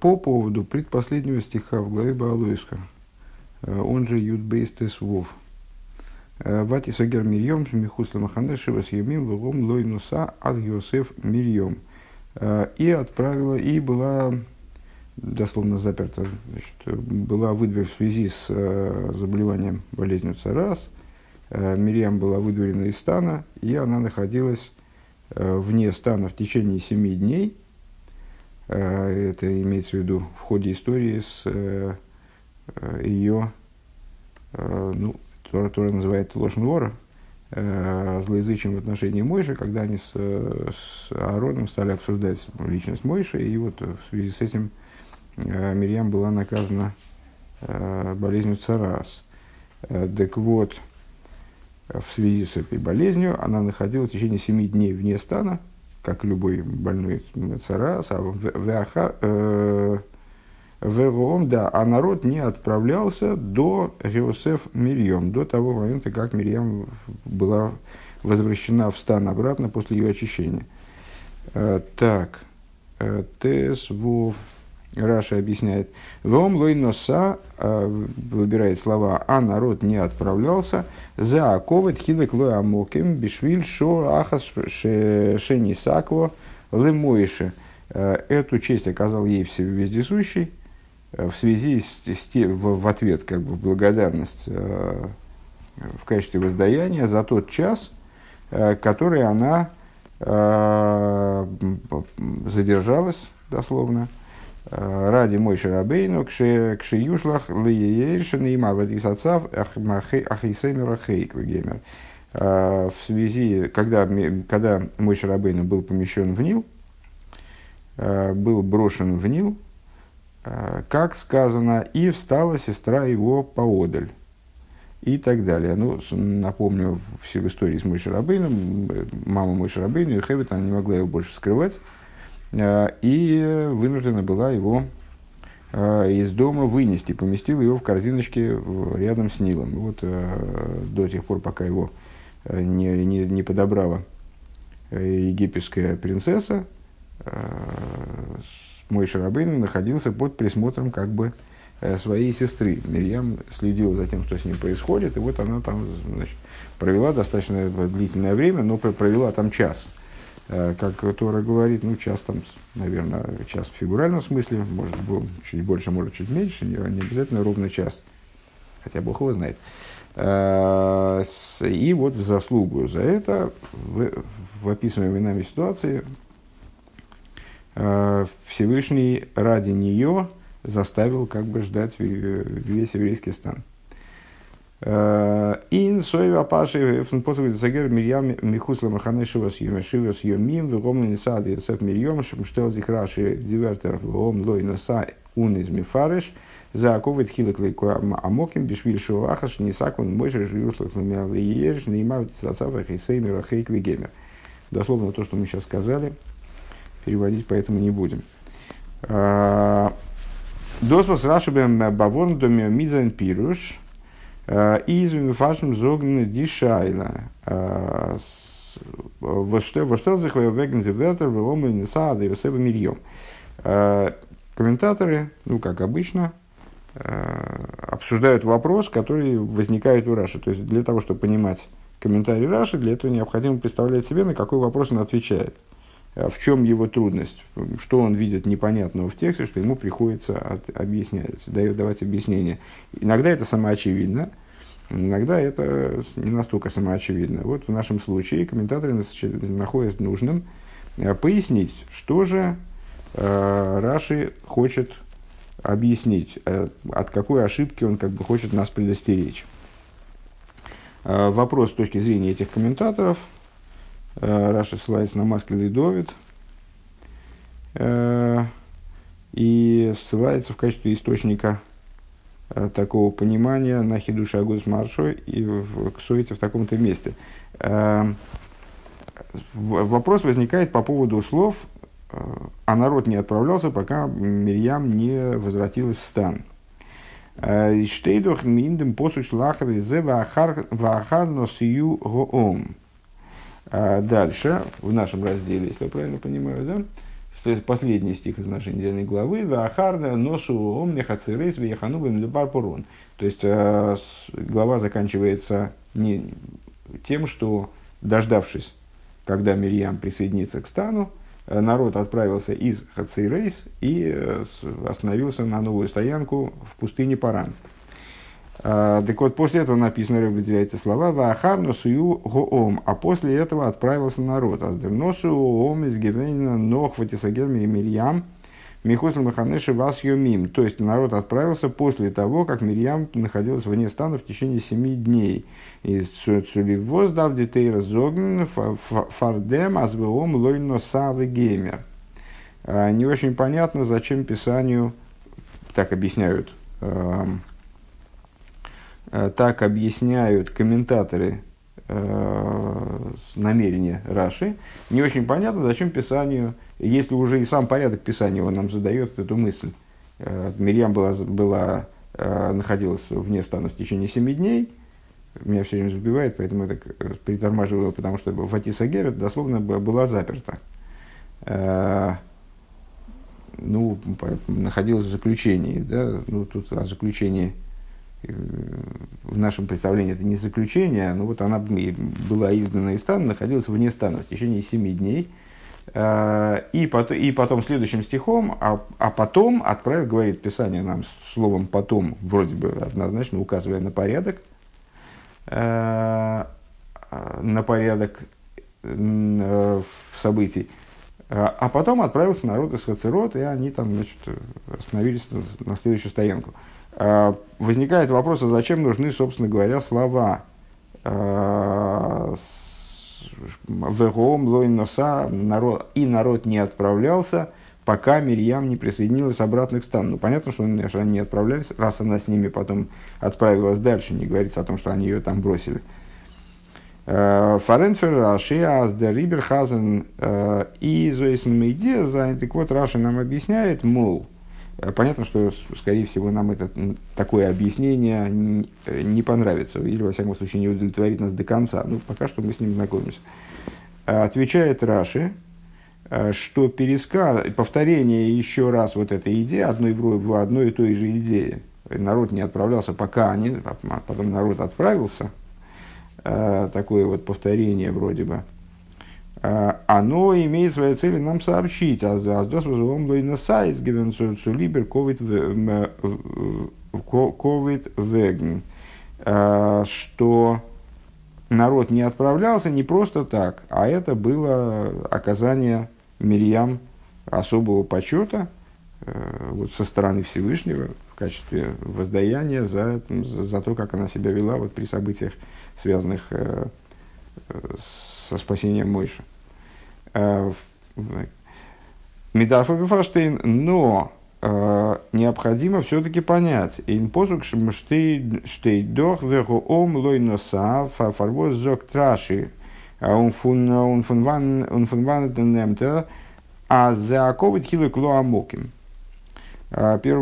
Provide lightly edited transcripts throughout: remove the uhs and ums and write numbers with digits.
по поводу предпоследнего стиха в главе Беаалейсхо, он же Юдбейстес Вов. Ватисагер Мирьем, михусла Маханэши, васьемим, лугом, лойнуса, от Геосев Мирьем. И отправила, и была, дословно заперта, значит, была выдворена в связи с заболеванием болезнью Царас. Мириам была выдворена из стана, и она находилась вне стана в течение 7 дней. Это имеется в виду в ходе истории с ее, ну, Тора называет лошен вора, злоязычием в отношении Мойши, когда они с Аароном стали обсуждать личность Мойши, и вот в связи с этим Мирьям была наказана болезнью Царас. Так вот, в связи с этой болезнью она находилась в течение 7 дней вне стана, как любой больной Царас, а народ не отправлялся до Геосеф Мирьем, до того момента, как Мирьям была возвращена в стан обратно после ее очищения. Так, Тес Вов, Раши объясняет, Вом Лойноса выбирает слова, а народ не отправлялся, за оковать хидек лоамоким, бишвиль шо ахас шенисакво лемоише. Эту честь оказал ей Всевездесущий, в связи с в ответ, как бы, благодарность в качестве воздаяния за тот час, который она задержалась, дословно, ради Мойши Рабейну, кшеюшлах лейейшен има Этисатсав ахисей Мирохейк вегемер. В связи, когда Мойши Рабейну был помещен в Нил, был брошен в Нил, как сказано, и встала сестра его поодаль, и так далее. Ну, напомню, все в истории с Мойшей Рабейном, мама Мойши Рабейну, Йохевед, она не могла его больше скрывать, и вынуждена была его из дома вынести, поместила его в корзиночке рядом с Нилом. Вот до тех пор, пока его не подобрала египетская принцесса, Мойше Рабейну находился под присмотром, как бы, своей сестры. Мирьям следила за тем, что с ним происходит, и вот она там, значит, провела достаточно длительное время, но провела там час. Как Тора говорит, ну, час там, наверное, час в фигуральном смысле, может, чуть больше, может, чуть меньше, не обязательно ровно час, хотя Бог его знает. И вот в заслугу за это, в описываемой нами ситуации, Всевышний ради нее заставил, как бы, ждать весь еврейский стан. Ин соева паши после загер Мирьям михусла маханешива съемешива съемим вегом лениса децев Мирьем шмштел зихраши дивертер вегом лойноса ун из мифареш заковит хилаклейко амоким бешвиль шуахаш нисакун Мойша жиюшлах намялиерш нейма Этисатсав ахисей Мирохейк вегемер. Дословно то, что мы сейчас сказали, переводить поэтому не будем. Досмос рашибем бавон доме мидзайн пируш и извимифашем зогнены дишайла. Воштел захвоев веген зевертер вегом лениса да Йосева Мирьем. Комментаторы, ну как обычно, обсуждают вопрос, который возникает у Раши. То есть для того, чтобы понимать комментарий Раши, для этого необходимо представлять себе, на какой вопрос он отвечает. В чем его трудность, что он видит непонятного в тексте, что ему приходится объяснять, давать объяснение. Иногда это самоочевидно, иногда это не настолько самоочевидно. Вот в нашем случае комментаторы находят нужным пояснить, что же Раши хочет объяснить, от какой ошибки он, как бы, хочет нас предостеречь. Вопрос с точки зрения этих комментаторов. Раши ссылается на Маскиль Давид и ссылается в качестве источника такого понимания на Хидуша агудас маршо и к Соте в таком-то месте. Вопрос возникает по поводу слов, а народ не отправлялся, пока Мирьям не возвратилась в стан. «Штейдох миндем посуч лахар изе ваахарна носу омне Хацирейс». Дальше, в нашем разделе, если я правильно понимаю, да, последний стих из нашей недельной главы, «Ваахарна носу омне Хацирейс веяханубим любар порон». То есть глава заканчивается не тем, что, дождавшись, когда Мирьям присоединится к стану, народ отправился из Хацирейс и остановился на новую стоянку в пустыне Паран. Так вот, после этого написано, выделяйте слова, «Ваахарна сую гоом», а после этого отправился народ. «Аздерносу гоом из гевенина нох ватисагер Мирьям михусл маханэши вас юмим». То есть, народ отправился после того, как Мирьям находилась вне стана в течение 7 дней. «Из цулевоз дав детей разогнен фардем азвеом лойно савы геймер». Не очень понятно, зачем Писанию так объясняют. Так объясняют комментаторы намерения Раши. Не очень понятно, зачем Писанию, если уже и сам порядок Писания он нам задает эту мысль. Мирьям находилась вне стана в течение 7 дней. Меня все время сбивает, поэтому я так притормаживаю, потому что Ватисагер дословно была заперта. Находилась в заключении. Да? Тут о заключении... В нашем представлении это не заключение, но вот она была издана из стана, находилась вне стана в течение 7 дней. И потом следующим стихом, потом отправил, говорит Писание нам словом «потом», вроде бы однозначно указывая на порядок событий. А потом отправился народ из Хацирот, и они там, остановились на следующую стоянку. Возникает вопрос, а зачем нужны, собственно говоря, слова «Вегоом лойн носа» и «народ не отправлялся, пока Мирьям не присоединилась обратно к стану». Ну, понятно, что они не отправлялись, раз она с ними потом отправилась дальше, не говорится о том, что они ее там бросили. «Фаренфер Раши аз дер рибер хазен и зоэсен мейдезайн». Так вот, Раши нам объясняет, мол, понятно, что, скорее всего, нам это такое объяснение не понравится, или, во всяком случае, не удовлетворит нас до конца. Ну, пока что мы с ним знакомимся. Отвечает Раши, что повторение еще раз вот этой идеи, одной и той же идеи, народ не отправлялся, а потом народ отправился, такое вот повторение вроде бы, оно имеет свою цель нам сообщить. Аздос вызовом лойна сайс гивенцу либер ковид вегн. Что народ не отправлялся не просто так, а это было оказание Мирьям особого почета вот со стороны Всевышнего в качестве воздаяния за то, как она себя вела вот при событиях, связанных со спасением Мойши. Но необходимо все-таки понять. Первый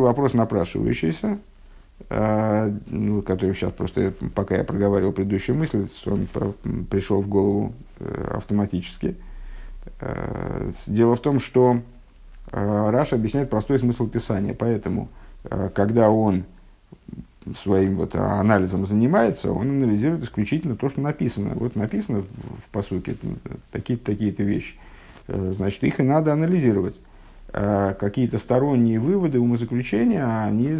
вопрос напрашивающийся, который сейчас просто, пока я проговаривал предыдущую мысль, он пришел в голову автоматически. Дело в том, что Раши объясняет простой смысл Писания. Поэтому, когда он своим вот анализом занимается, он анализирует исключительно то, что написано. Вот написано в пасуке такие-то, такие-то вещи. Значит, их и надо анализировать. Какие-то сторонние выводы, умозаключения, они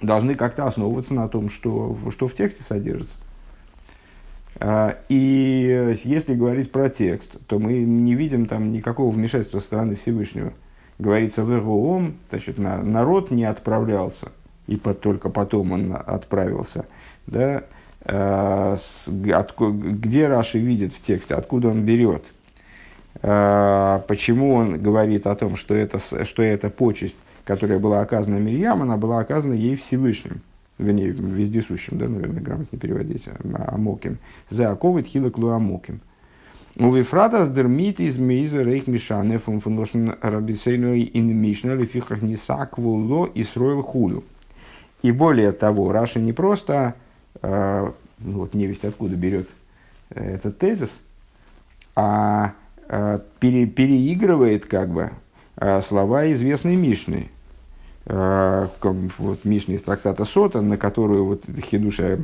должны как-то основываться на том, что в тексте содержится. И если говорить про текст, то мы не видим там никакого вмешательства со стороны Всевышнего. Говорится в РООМ, значит, народ не отправлялся, и только потом он отправился. Да? Где Раши видит в тексте, откуда он берет? Почему он говорит о том, что это почесть, которая была оказана Мирьям, она была оказана ей Всевышним. Вернее, вездесущим, да, наверное, грамотнее переводить, амоким. «За оковы тхилок лу амоким». «Увифратас дермит из мейза рейх мишане фунфуношн рабисейной ин мишна лифихах нисаквулу исройл худу». И более того, Раши не просто, невесть откуда берет этот тезис, а переигрывает как бы слова известной Мишны. Вот Мишна из трактата Сота, на которую вот Хидуша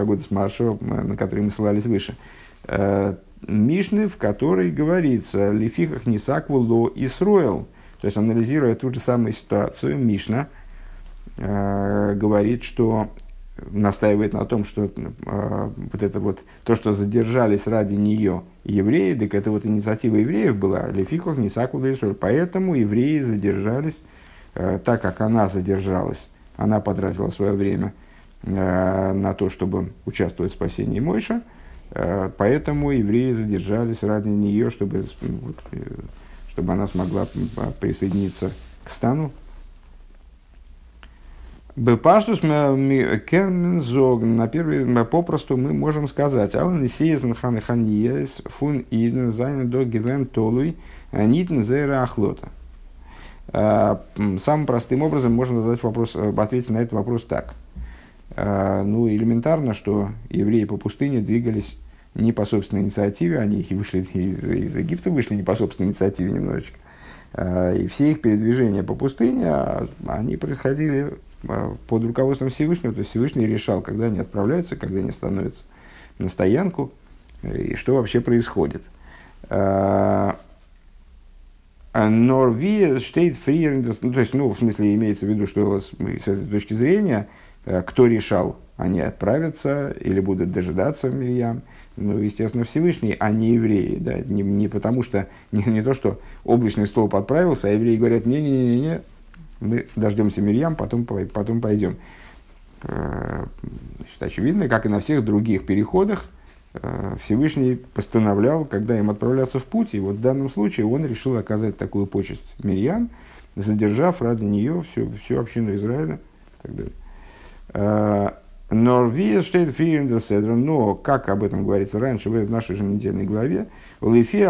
агудас маршо, на который мы ссылались выше. Мишны, в которой говорится «Лифихах нисаквулу исройл». То есть, анализируя ту же самую ситуацию, Мишна говорит, что настаивает на том, что вот это вот то, что задержались ради нее евреи, так это вот инициатива евреев была «Лифихах нисаквулу исройл». Поэтому евреи задержались так, как она задержалась. Она потратила свое время на то, чтобы участвовать в спасении Мойши. Поэтому евреи задержались ради нее, чтобы она смогла присоединиться к стану. Бепаштус кернзогн. На первый попросту мы можем сказать: Алан сиезн ханеханьес фун идн зайн до гивен толуй нитн зера ахлота. Самым простым образом можно задать вопрос, ответить на этот вопрос так. Ну, элементарно, что евреи по пустыне двигались не по собственной инициативе, они вышли из Египта, вышли не по собственной инициативе немножечко. И все их передвижения по пустыне, они происходили под руководством Всевышнего, то есть Всевышний решал, когда они отправляются, когда они становятся на стоянку, и что вообще происходит. Норвия штейт фриерндес, ну, то есть, ну, в смысле, имеется в виду, что с этой точки зрения, кто решал, они отправятся или будут дожидаться Мирьям? Ну, естественно, Всевышний, а не евреи. Да? Не потому что, не то, что облачный столб отправился, а евреи говорят, не-не-не, мы дождемся Мирьям, потом пойдем. Значит, очевидно, как и на всех других переходах, Всевышний постановлял, когда им отправляться в путь. И вот в данном случае он решил оказать такую почесть Мирьям, задержав ради нее всю общину Израиля и так далее. Но, как об этом говорится раньше, в нашей же недельной главе, выше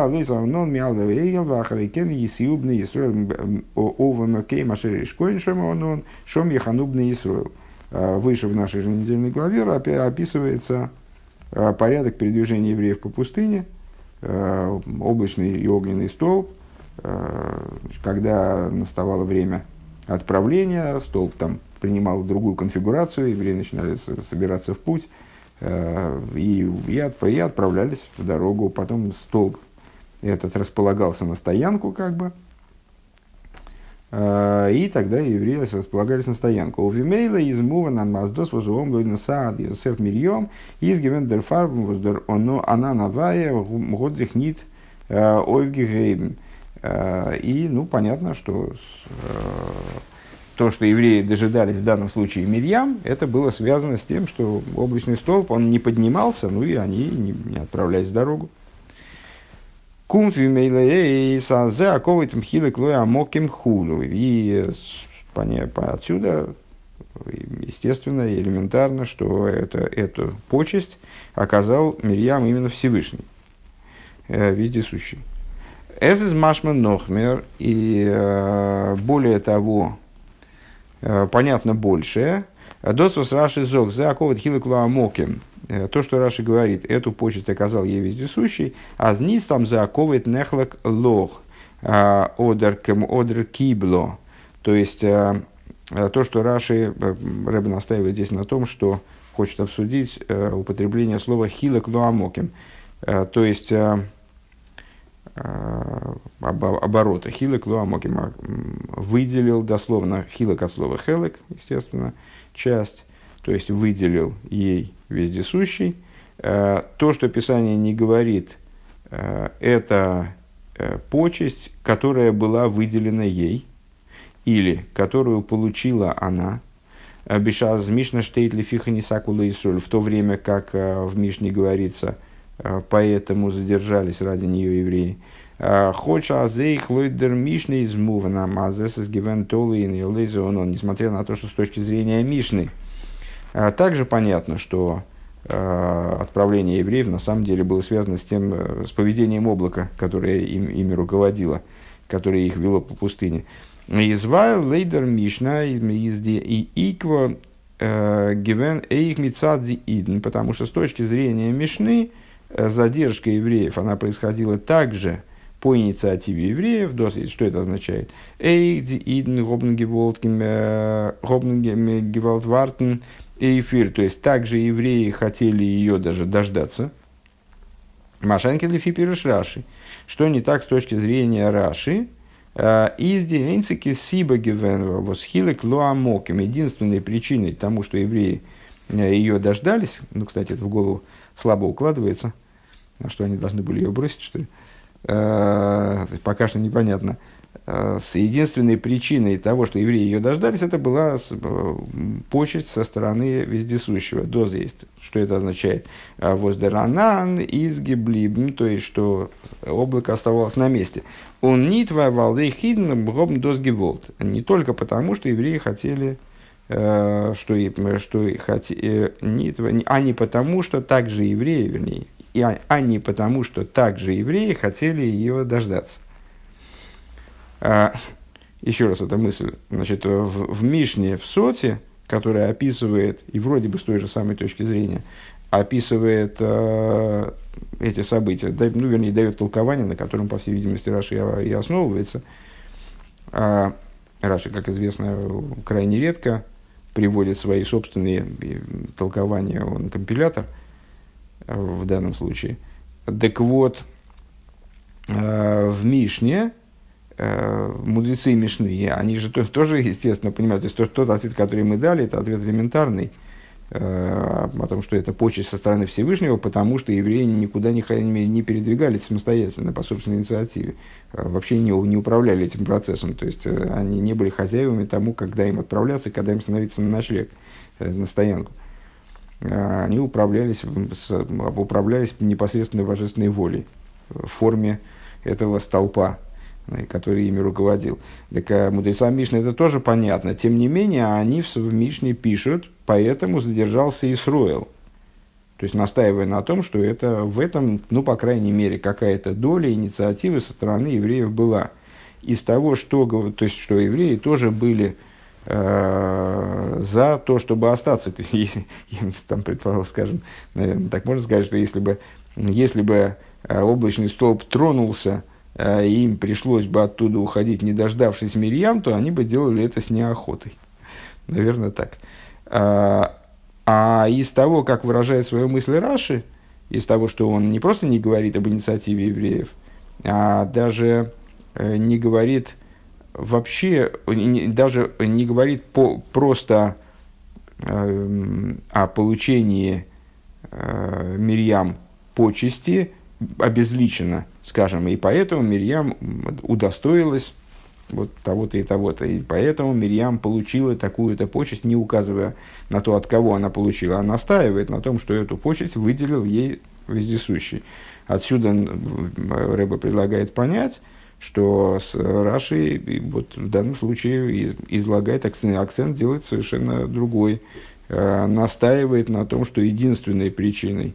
в нашей же недельной главе описывается порядок передвижения евреев по пустыне, облачный и огненный столб, когда наставало время отправления, столб там принимал другую конфигурацию, евреи начинали собираться в путь и отправлялись в дорогу. Потом столб этот располагался на стоянку, как бы, и тогда евреи располагались на стоянку. У Вимейла из Муванан Маздос возуом Лойнсад Геосев Мирьем из Гевендерфарбом воздор оно она навая годзихнит ойвгигейм. И, ну, понятно, что то, что евреи дожидались в данном случае Мирьям, это было связано с тем, что облачный столб, он не поднимался, ну и они не отправлялись в дорогу. И отсюда, естественно и элементарно, что эту почесть оказал Мирьям именно Всевышний, вездесущий. «Эс из машман нохмер», и более того, понятно большее. Досвос Раши зог за ковид хилыкла амоким. То, что Раши говорит, эту почесть оказал ей вездесущий. А зниц там за ковид нехлак лох одеркем одер кибло. То есть то, что Раши, Рэбб настаивает здесь на том, что хочет обсудить употребление слова хилыкла амоким. То есть оборота хилек луамокима, выделил дословно хилек от слова хелек, естественно, часть, то есть выделил ей вездесущий. То, что Писание не говорит, это почесть, которая была выделена ей или которую получила она. Бешаз Мишна штейт лифиха нисаквулу исройл, в то время как в Мишне говорится «поэтому задержались ради нее евреи». Несмотря на то, что с точки зрения Мишны, также понятно, что отправление евреев на самом деле было связано с поведением облака, которое ими руководило, которое их вело по пустыне. «Извайл лейдер Мишна и иква гивен эйх митсадзи идн», потому что с точки зрения Мишны задержка евреев, она происходила также по инициативе евреев. Что это означает? «Эйди идн гобнген гевалтвартен эйфир». То есть, также евреи хотели ее даже дождаться. «Машанки лифи пируш Раши». Что не так с точки зрения Раши? Единственной причиной тому, что евреи ее дождались, ну, кстати, это в голову слабо укладывается, что они должны были ее бросить, что ли, пока что непонятно. С единственной причиной того, что евреи ее дождались, это была почесть со стороны вездесущего. Доз есть. Что это означает? Воздеранан изгиблибн, то есть, что облако оставалось на месте. Он не твоевал дейхидн бгобн дозгиволт. Не только потому, что евреи хотели, а не потому, что также евреи, хотели ее дождаться. Еще раз эта мысль. Значит, в Мишне, в Соте, которая описывает, и вроде бы с той же самой точки зрения, описывает эти события, дает толкование, на котором, по всей видимости, Раши и основывается. Раши, как известно, крайне редко приводит свои собственные толкования, он компилятор в данном случае. Так вот, в Мишне мудрецы Мишны, они же тоже, естественно, понимают, то есть тот ответ, который мы дали, это ответ элементарный, о том, что это почесть со стороны Всевышнего, потому что евреи никуда не передвигались самостоятельно по собственной инициативе, вообще не управляли этим процессом, то есть они не были хозяевами тому, когда им отправляться, когда им становиться на ночлег, на стоянку. Они управлялись непосредственно божественной волей в форме этого столпа, который ими руководил. Так мудрецам Мишны это тоже понятно. Тем не менее, они в Мишне пишут, поэтому задержался Исройл. То есть, настаивая на том, что это в этом, ну, по крайней мере, какая-то доля инициативы со стороны евреев была. Из того, что евреи тоже были за то, чтобы остаться. То есть, там, предположим, скажем, наверное, так можно сказать, что если бы облачный столб тронулся, им пришлось бы оттуда уходить, не дождавшись Мирьям, то они бы делали это с неохотой. Наверное, так. А из того, как выражает свою мысль Раши, из того, что он не просто не говорит об инициативе евреев, а даже не говорит вообще, даже не говорит просто о получении Мирьям почести обезличенно, скажем, и поэтому Мирьям удостоилась вот того-то и того-то, и поэтому Мирьям получила такую-то почесть, не указывая на то, от кого она получила, она настаивает на том, что эту почесть выделил ей вездесущий. Отсюда Рэбе предлагает понять, что с Раши вот в данном случае излагает акцент, делает совершенно другой, настаивает на том, что единственной причиной,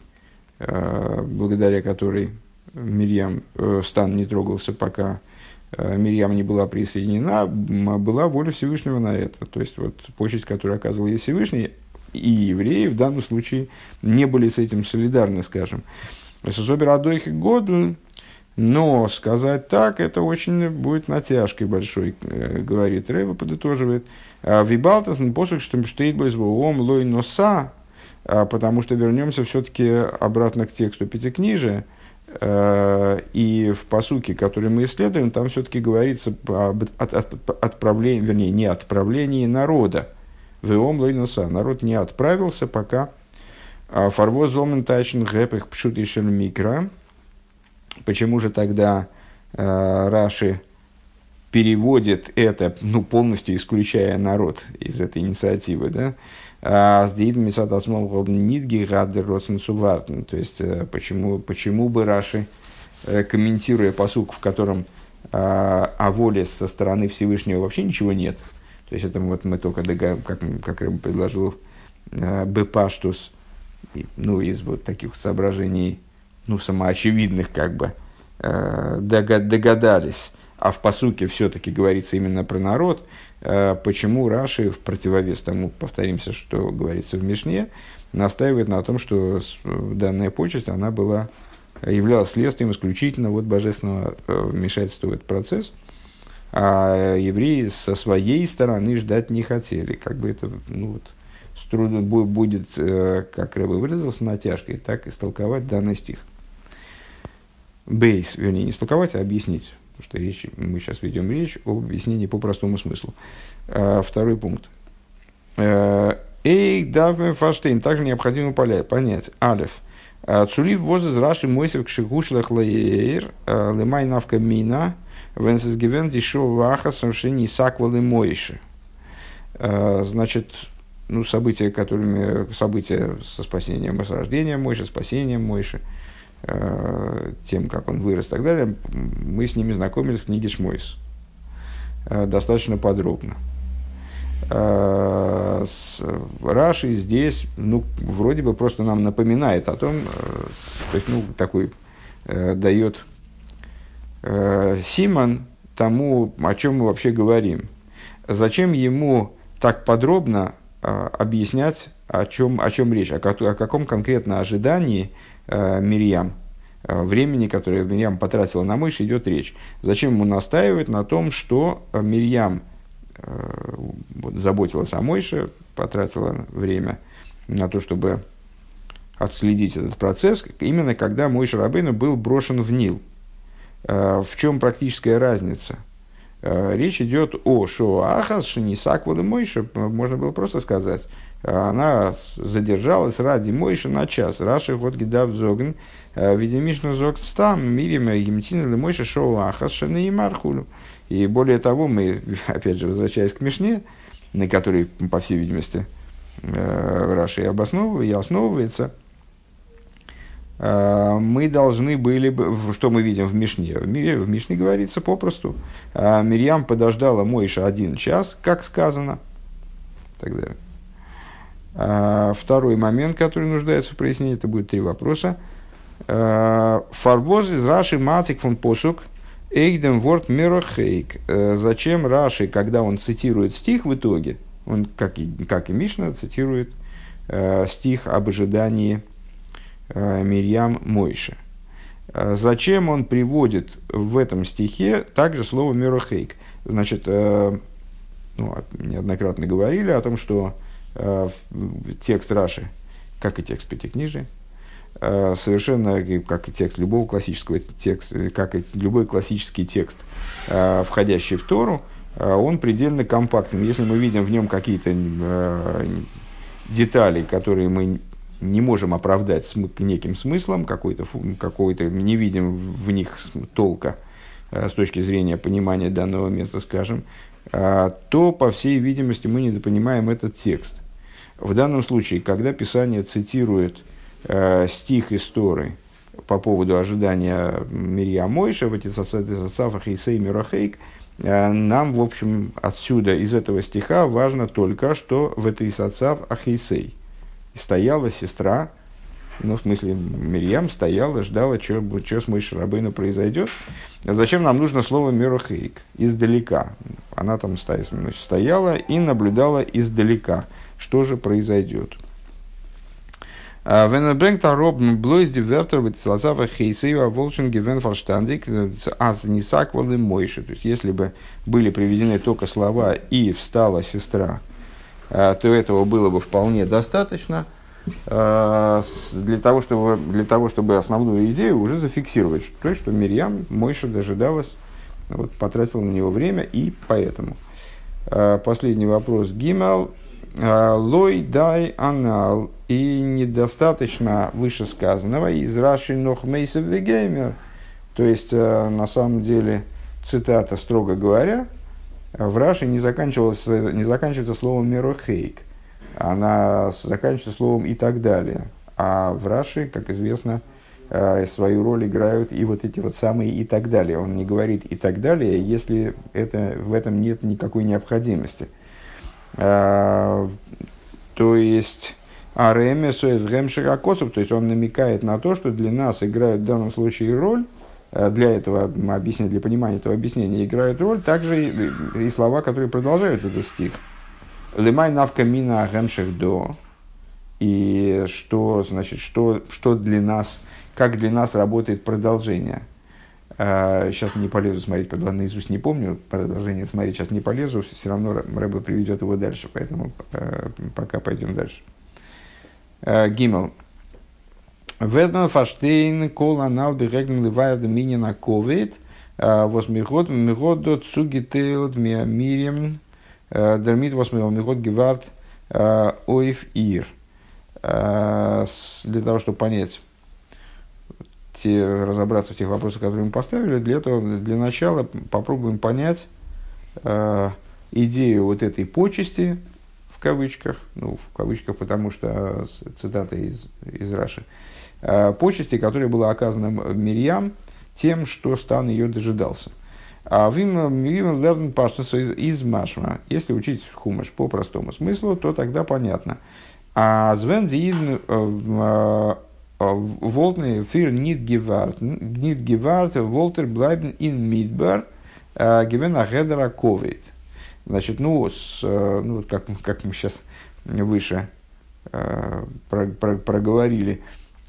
благодаря которой Мирьям стан не трогался, пока Мирьям не была присоединена, была воля Всевышнего на это. То есть, вот почесть, которую оказывал ей Всевышний, и евреи в данном случае не были с этим солидарны, скажем. Но сказать так, это очень будет натяжкой большой, говорит Рэбе, подытоживает. «Вибалтасн посук штейдбэзбоом лой носа». Потому что вернемся все-таки обратно к тексту Пятикнижия, и в пасуке, который мы исследуем, там все-таки говорится об отправлении, вернее, не отправлении народа. Веом лойноса. Народ не отправился, пока фарвоз зомен тайчен гэп их пшут ишен микро. Почему же тогда Раши переводит это, ну, полностью исключая народ из этой инициативы, да? То есть, почему бы Раши, комментируя пасук, в котором о воле со стороны Всевышнего вообще ничего нет, то есть, это вот мы только договорим, как я бы предложил, бепаштус, ну, из вот таких соображений, ну, самоочевидных, как бы, догадались, а в пасуке все-таки говорится именно про народ, почему Раши, в противовес тому, повторимся, что говорится в Мишне, настаивает на том, что данная почесть, она была, являлась следствием исключительно вот божественного вмешательства в этот процесс. А евреи со своей стороны ждать не хотели. Как бы это, ну вот, с трудом будет, как Ребе выразился, натяжкой, так истолковать данный стих. Бейс, вернее, не истолковать, а объяснить. Потому что речь, мы сейчас ведем речь об объяснении по простому смыслу. Второй пункт. Эй, давме фаштейн. Также необходимо понять. Алеф. Цулив возез раши мойсев кшигушлах лаеер лемай навка мина венсес гивен дишо вахасом шини саквалы мойши. Значит, ну, события, которыми, события со спасением и с рождением Мойши, спасением Мойши, тем, как он вырос и так далее, мы с ними знакомились в книге Шмойс достаточно подробно. Раши здесь, ну, вроде бы просто нам напоминает о том, то есть, ну, такой дает симон тому, о чем мы вообще говорим. Зачем ему так подробно объяснять, о чем речь, о каком конкретно ожидании Мирьям, времени, которое Мирьям потратила на Мойше, идет речь. Зачем ему настаивать на том, что Мирьям заботилась о Мойше, потратила время на то, чтобы отследить этот процесс, именно когда Мойша Рабейну был брошен в Нил. В чем практическая разница? Речь идет о Шоахас, Шинисаквалы Мойше, можно было просто сказать. Она задержалась ради Мойши на час. Раши год гидав зогн, видимишно зогстам, мирим гемтина ли Мойши Шоахас, Шинаимархулю. И более того, мы, опять же, возвращаясь к Мишне, на которой, по всей видимости, Раши основывается, мы должны были бы... Что мы видим в Мишне? В Мишне говорится попросту. Мирьям подождала Мойша 1 час, как сказано. И так далее. Второй момент, который нуждается в прояснении, это будет 3 вопроса. Фарбоз из Раши матик фон посук. Эйдем ворд Мирохейк. Зачем Раши, когда он цитирует стих в итоге, он, как и Мишна, цитирует стих об ожидании Мирьям Мойши. Зачем он приводит в этом стихе также слово Мирохейк? Значит, ну, неоднократно говорили о том, что текст Раши, как и текст Пятикнижия, совершенно, как и текст любого классического текста, как и любой классический текст, входящий в Тору, он предельно компактен. Если мы видим в нем какие-то детали, которые мы не можем оправдать неким смыслом, какой-то не видим в них толка с точки зрения понимания данного места, скажем, то, по всей видимости, мы недопонимаем этот текст. В данном случае, когда Писание цитирует стих из Торы по поводу ожидания Мирьям Мойше, Этисатсав и Сей Мирохейк, нам, в общем, отсюда, из этого стиха, важно только, что в Этисатсав Ахисей стояла сестра, ну, в смысле, Мирьям стояла, ждала, что с Мойше Рабейну произойдет. Зачем нам нужно слово Мирохейк? Издалека. Она там стояла и наблюдала издалека, что же произойдет. Wenn er bringt er oben bloß die Wörter mit Salzava Heisei war Wolchen gewinn verstandig, als не саквалы Мойше. То есть, если бы были приведены только слова «и встала сестра», то этого было бы вполне достаточно для того, чтобы основную идею уже зафиксировать. То есть, что Мирьям Мойше дожидалась, вот, потратила на него время, и поэтому. Последний вопрос. Гимал. Лой дай анал, и недостаточно вышесказанного из Раши нохмейсов вегеймер. То есть, на самом деле, цитата, строго говоря, в Раши не заканчивается словом Мирохейк, она заканчивается словом и так далее. А в Раши, как известно, свою роль играют и вот эти вот самые и так далее. Он не говорит и так далее, если в этом нет никакой необходимости. То есть, он намекает на то, что для нас играют в данном случае роль, для понимания этого объяснения играют роль также и слова, которые продолжают этот стих. Лемай навка мина агэмших до, И что, значит, что для нас, как для нас работает продолжение. Сейчас не полезу смотреть, наизусть не помню, продолжение смотреть сейчас не полезу, все равно Рэбе приведет его дальше, поэтому пока пойдем дальше. Гиммел. Ведман фаштейн кол анал бирегн ливайрд минин аковид восьмигод мигодо цугитейлд миамирим дермит восьмигод гевард оиф ир. Для того, чтобы понять, разобраться в тех вопросах, которые мы поставили, для этого, для начала попробуем понять идею вот этой «почести», в кавычках, ну, в кавычках, потому что цитата из Раши, «почести», которая была оказана Мирьям тем, что стан ее дожидался. А из Машма, если учить хумаш по простому смыслу, то тогда понятно. А звен зиин Волтный фир нит геварт, Волтер блайбен ин мидбар, гивен ахедера ковид. Значит, ну как мы сейчас выше проговорили,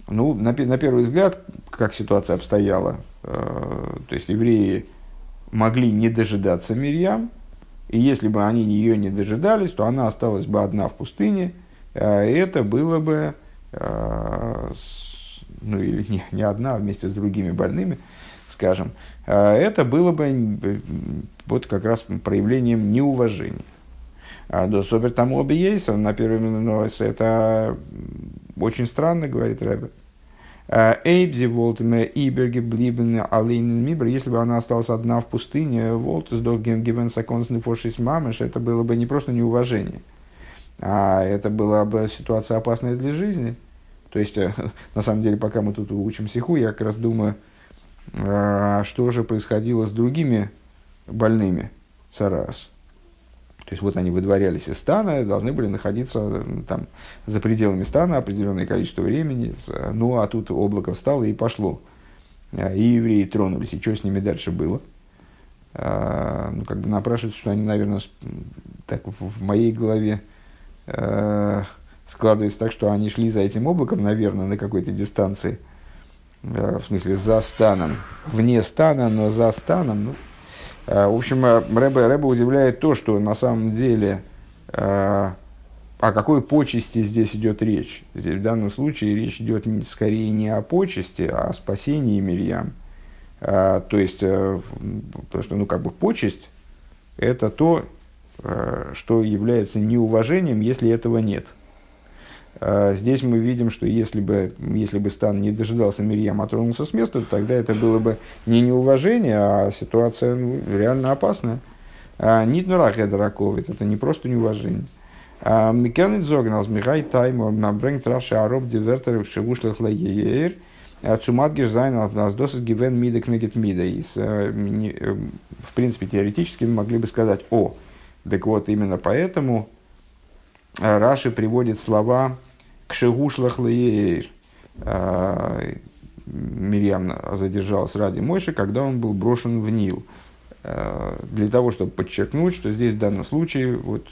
ну, на первый взгляд, как ситуация обстояла, то есть евреи могли не дожидаться Мирьям, и если бы они ее не дожидались, то она осталась бы одна в пустыне, и это было бы, ну или не одна, а вместе с другими больными, скажем, это было бы вот как раз проявлением неуважения. Дособер тому обиейс, он на первый минус, это очень странно, говорит Рэбе. Эйбзи волтме иберги блибен алейн мибр, если бы она осталась одна в пустыне, волтес догем гивен саконсны фошис мамеш, это было бы не просто неуважение, а это была бы ситуация опасная для жизни. То есть, на самом деле, пока мы тут учим сиху, я как раз думаю, что же происходило с другими больными Царас. То есть, вот они выдворялись из стана, должны были находиться там, за пределами стана определенное количество времени. Ну, а тут облако встало и пошло. И евреи тронулись. И что с ними дальше было? Ну, как бы напрашивается, что они, наверное, так в моей голове складывается так, что они шли за этим облаком, наверное, на какой-то дистанции, в смысле, за станом, вне стана, но за станом. Ну, в общем, Рэбе удивляет то, что на самом деле, о какой почести здесь идет речь. Здесь, в данном случае речь идет скорее не о почести, а о спасении Мирьям. То есть, потому что, ну, как бы почесть – это то, что является неуважением, если этого нет. Здесь мы видим, что если бы стан не дожидался Мирьям, а тронулся с места, то тогда это было бы не неуважение, а ситуация, ну, реально опасная. Нит нурахе драковит, это не просто неуважение. Микенн дзогнал змихай таймо набрэнг траши ароб дивертер шевушлых лаеер цумадгиш зайнал насдосис гивен мида кнегет мида. В принципе, теоретически мы могли бы сказать, так вот, именно поэтому Раши приводит слова «кшегушлах леер». Мирьям задержалась ради Мойши, когда он был брошен в Нил. Для того, чтобы подчеркнуть, что здесь в данном случае вот,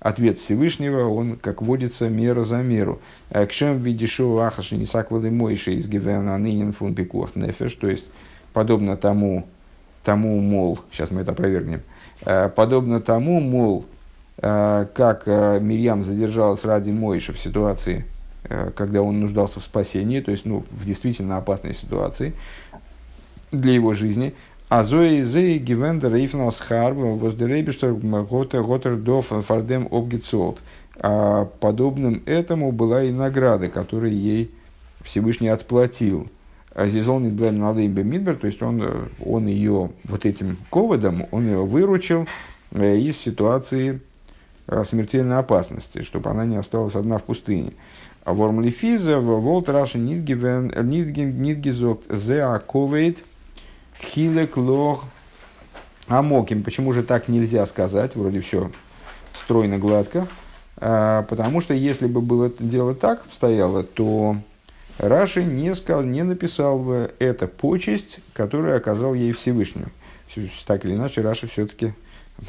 ответ Всевышнего, он, как водится, мера за меру. «Кшем видишу ахаши нисаквулы Мойши из гивена нынен фун пикуах нефеш». То есть, подобно тому, мол, сейчас мы это опровергнем, подобно тому, мол, как Мирьям задержалась ради Мойши в ситуации, когда он нуждался в спасении, то есть, ну, в действительно опасной ситуации для его жизни. Азои зей гивендер ифнас харбом воздеребиштер готердов фардем обгицолт. Подобным этому была и награда, которую ей Всевышний отплатил. Азизолнит блэм надейбе мидбер, то есть он ее вот этим ководом, он ее выручил из ситуации смертельной опасности, чтобы она не осталась одна в пустыне. Вормлифиза волт раши нитгизок зеаковейт хилек лох амоким. Почему же так нельзя сказать? Вроде все стройно, гладко. Потому что если бы было дело так обстояло, то Раши не написал бы это почесть, которую оказал ей Всевышний. Так или иначе, Раши все-таки,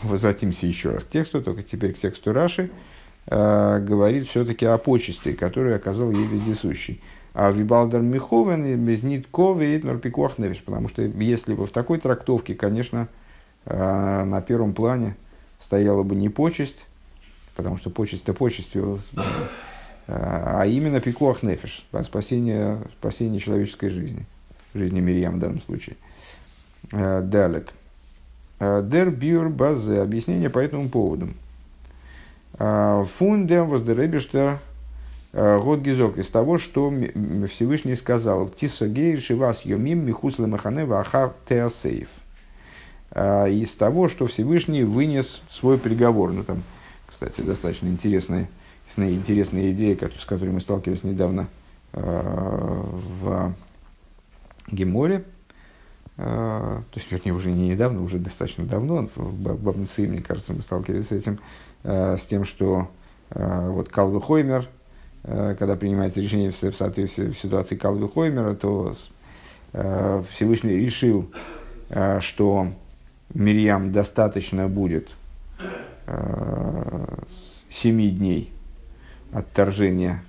возвратимся еще раз к тексту, только теперь к тексту Раши, говорит все-таки о почести, которую оказал ей вездесущий. А вибалдар миховен без ниткове и норпикуах невиш. Потому что если бы в такой трактовке, конечно, на первом плане стояла бы не почесть, потому что почесть-то почестью, а именно пикуах невиш, спасение человеческой жизни, жизни Мирьям в данном случае. Далит. Дер бюр базе. Объяснение по этому поводу. Фундем воздеребиштер год гизок. Из того, что Всевышний сказал. Тисогей шивас йомим михусле махане ваахар теасеев. Из того, что Всевышний вынес свой приговор. Ну, там, кстати, достаточно интересная идея, с которой мы сталкивались недавно в Геморе. То есть, вернее, уже не недавно, уже достаточно давно, в Бабнецы, мне кажется, мы сталкивались с этим, с тем, что вот Калвихоймер, когда принимается решение в соответствии в ситуации Калвихоймера, то Всевышний решил, что Мирьям достаточно будет 7 дней отторжения,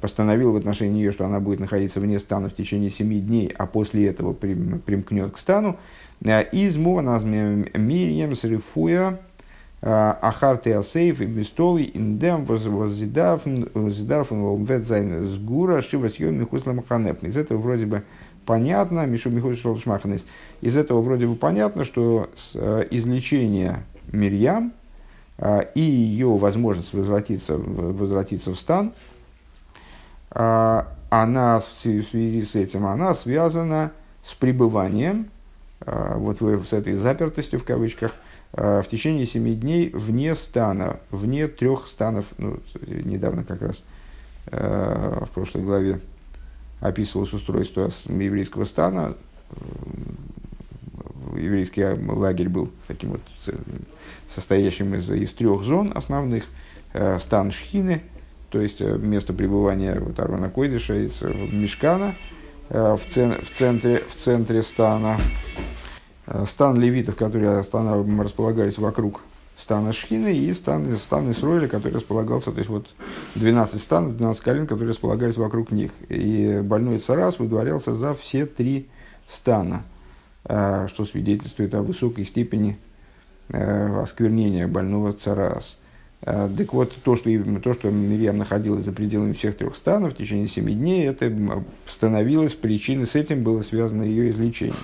постановил в отношении ее, что она будет находиться вне стана в течение 7 дней, а после этого примкнет к стану. Изму назмем Мирьем срифуя ахарты асейф и бестолый индем воззидарфун вовведзайн сгура шивасьем михусла маханеп. Из этого вроде бы понятно, Мишу Михусла Шмаханес. Из этого вроде бы понятно, что излечение Мирьям и ее возможность возвратиться в стан, она в связи с этим она связана с пребыванием, вот с этой запертостью в кавычках, в течение 7 дней вне стана, вне 3 станов. Ну, недавно как раз в прошлой главе описывалось устройство еврейского стана. Еврейский лагерь был таким вот, состоящим из 3 зон основных. Стан Шхины, то есть место пребывания вот, Арона Койдыша из Мишкана, в центре стана, стан левитов, которые располагались вокруг стана Шхины, и стан Исройля, который располагался, то есть вот 12 станов, 12 колен, которые располагались вокруг них. И больной Царас выдворялся за все 3 стана, что свидетельствует о высокой степени осквернения больного Царас. Так вот, то, что Мирьям находилась за пределами всех 3 станов в течение 7 дней, это становилось причиной, с этим было связано ее излечение.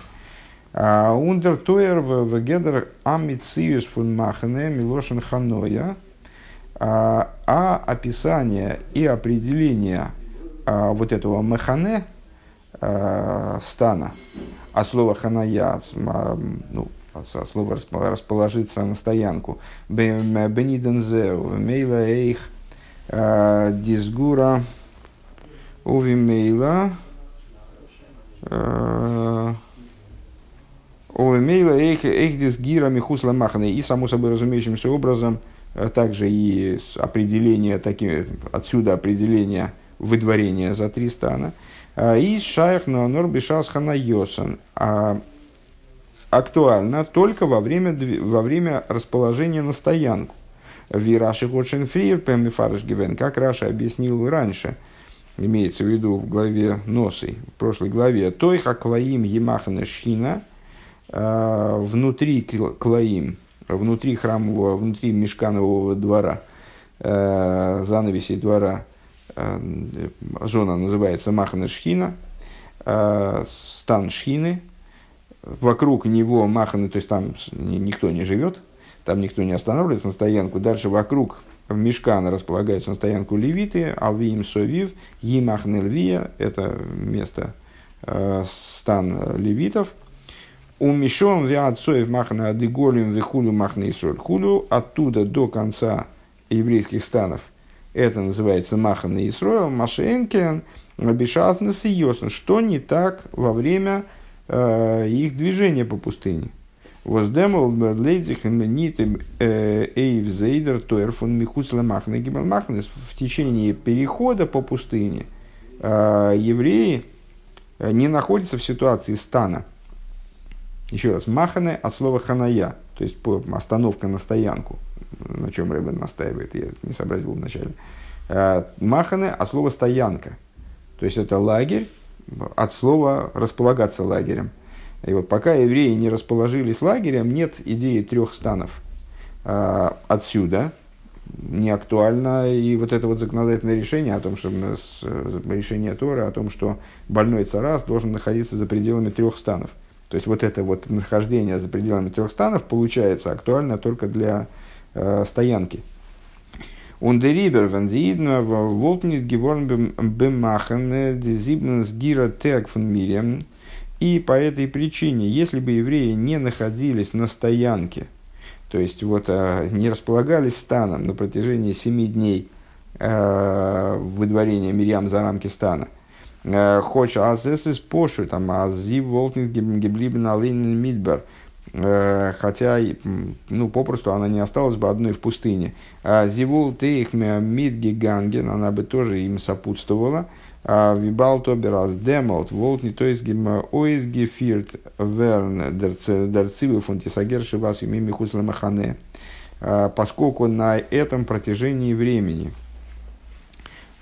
Ундер Тойер вегедер амициус фун махне милошен ханоя. А описание и определение вот этого махане, стана, от слова ханая, ну, от слова расположиться на стоянку. Бенидензеу, мейла эйх, дизгура, увимейла эйх дизгира михусла маханы. И, само собой разумеющимся образом, также и определение, отсюда определение выдворения за 3 стана. И шайх нонор бешас ханайосан. Актуально только во время расположения на стоянку. Wie Раши Хотшен Фриер Пемифарш Гивен, как Раша объяснил раньше, имеется в виду в главе Носы, в прошлой главе. Той хаклаим емахана шхина, внутри клаим, внутри храмового, внутри мешканового двора, занавесей двора, зона называется махана шхина, стан шхины. Вокруг него маханы, то есть там никто не живет, там никто не останавливается на стоянку. Дальше вокруг мишкана располагаются на стоянку левиты, алвиим совив, емахны львия, это место, стан левитов. Умешон виад соев махна адыголем вихулю махны исроль хулю, оттуда до конца еврейских станов. Это называется маханы исройл, машенкен, бешасны сиосн, что не так во время их движение по пустыне. Воздемол лейдзих нит эйвзейдер тойрфун михусла махна гибел махнес. В течение перехода по пустыне евреи не находятся в ситуации стана. Еще раз, маханы от слова ханая, то есть остановка на стоянку. на чем Ребен настаивает, я не сообразил вначале. Махане от слова «стоянка». То есть это лагерь от слова «располагаться лагерем». И вот пока евреи не расположились лагерем, нет идеи трех станов. Отсюда не актуально и вот это вот законодательное решение о том, что решение Тора о том, что больной Царас должен находиться за пределами трех станов. То есть вот это вот нахождение за пределами трех станов получается актуально только для стоянки. Ундерибер вандиидна волтнит геворн бемахан дизибнс гира тег фон мириам. И по этой причине, если бы евреи не находились на стоянке, то есть вот не располагались станом на протяжении 7 дней выдворения Мирьям за рамки стана, хочешь азэс из пошу, там ази волтнит геблибн алейн мидбар, хотя, ну, попросту она не осталась бы одной в пустыне. Зивул теих мидги ганген, она бы тоже им сопутствовала. Вибал тоберас демолт, волт не то изгим оизги фирт верн дерцивы фунтисагер шивас юми михусла махане. Поскольку на этом протяжении времени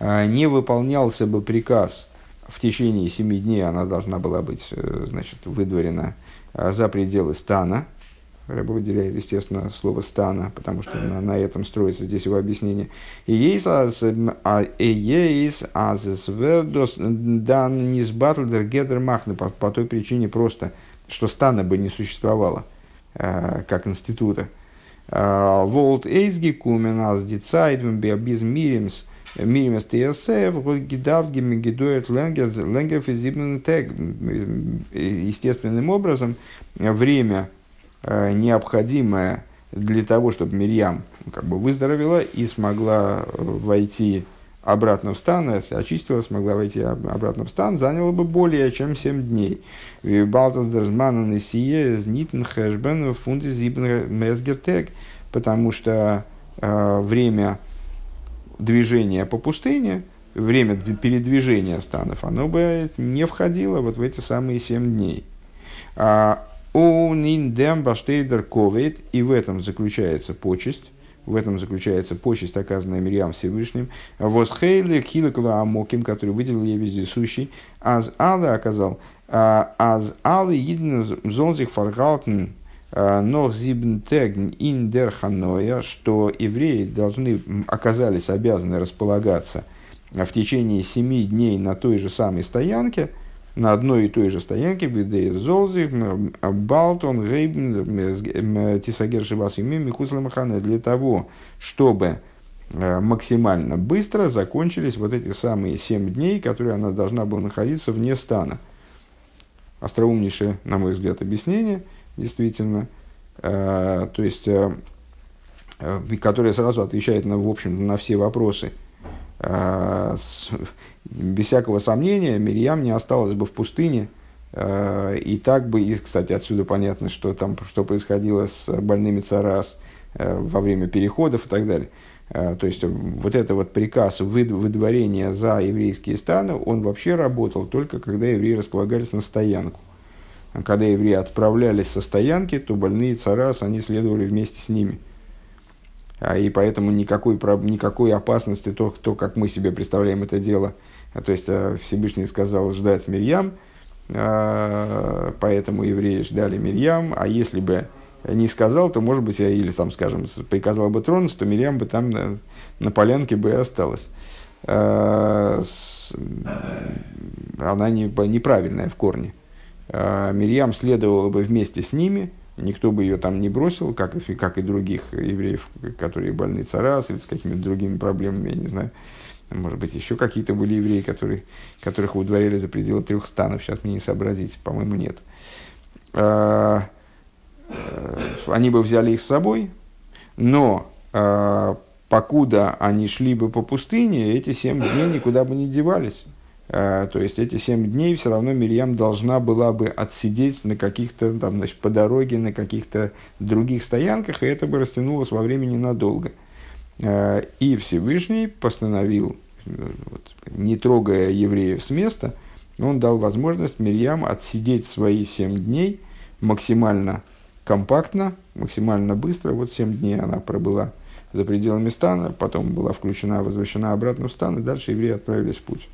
не выполнялся бы приказ, в течение 7 дней она должна была быть, значит, выдворена за пределы стана. Рыба выделяет, естественно, слово «стана», потому что на этом строится здесь его объяснение. По той причине просто, что стана бы не существовало как института. «Волт эйзги куменас дицайдвен без миримс». Миримес ТСФ, Гидавги, Мегидуэт, Ленгерф и Зибнтег. Естественным образом, время, необходимое для того, чтобы Мирьям как бы выздоровела и смогла войти обратно в стан, очистилась, смогла войти обратно в стан, заняло бы более чем 7 дней. Потому что время движение по пустыне, время передвижения станов, оно бы не входило вот в эти самые 7 дней. И в этом заключается почесть, оказанная Мирьям Всевышним. Восхейле хилакла амоким, который выделил ей вездесущий, аз алы оказал, аз алы един зонзих фаргалтен, что евреи должны, оказались обязаны располагаться в течение 7 дней на той же самой стоянке, на одной и той же стоянке, для того, чтобы максимально быстро закончились вот эти самые 7 дней, которые она должна была находиться вне стана. Остроумнейшее, на мой взгляд, объяснение. Действительно, то есть, которая сразу отвечает на, в общем, на все вопросы. Без всякого сомнения, Мирьям не осталась бы в пустыне, и так бы, и, кстати, отсюда понятно, что там, что происходило с больными Царас во время переходов и так далее. То есть, вот этот вот приказ выдворения за еврейские станы, он вообще работал только когда евреи располагались на стоянку. Когда евреи отправлялись со стоянки, то больные Царас, они следовали вместе с ними. И поэтому никакой опасности, то, как мы себе представляем это дело. То есть, Всевышний сказал ждать Мирьям, поэтому евреи ждали Мирьям. А если бы не сказал, то, может быть, или, там, скажем, приказал бы тронуться, то Мирьям бы там на полянке бы и осталась. Она неправильная в корне. Мирьям следовала бы вместе с ними, никто бы ее там не бросил, как и других евреев, которые больны Царас или с какими-то другими проблемами, я не знаю. Может быть, еще какие-то были евреи, которых выдворяли за пределы трех станов. Сейчас мне не сообразить, по-моему, нет. Они бы взяли их с собой, но покуда они шли бы по пустыне, эти 7 дней никуда бы не девались. То есть, эти 7 дней все равно Мирьям должна была бы отсидеть на каких-то, там, значит, по дороге, на каких-то других стоянках, и это бы растянулось во времени надолго. И Всевышний постановил, вот, не трогая евреев с места, он дал возможность Мирьям отсидеть свои 7 дней максимально компактно, максимально быстро. Вот 7 дней она пробыла за пределами стана, потом была включена, возвращена обратно в стан, и дальше евреи отправились в путь.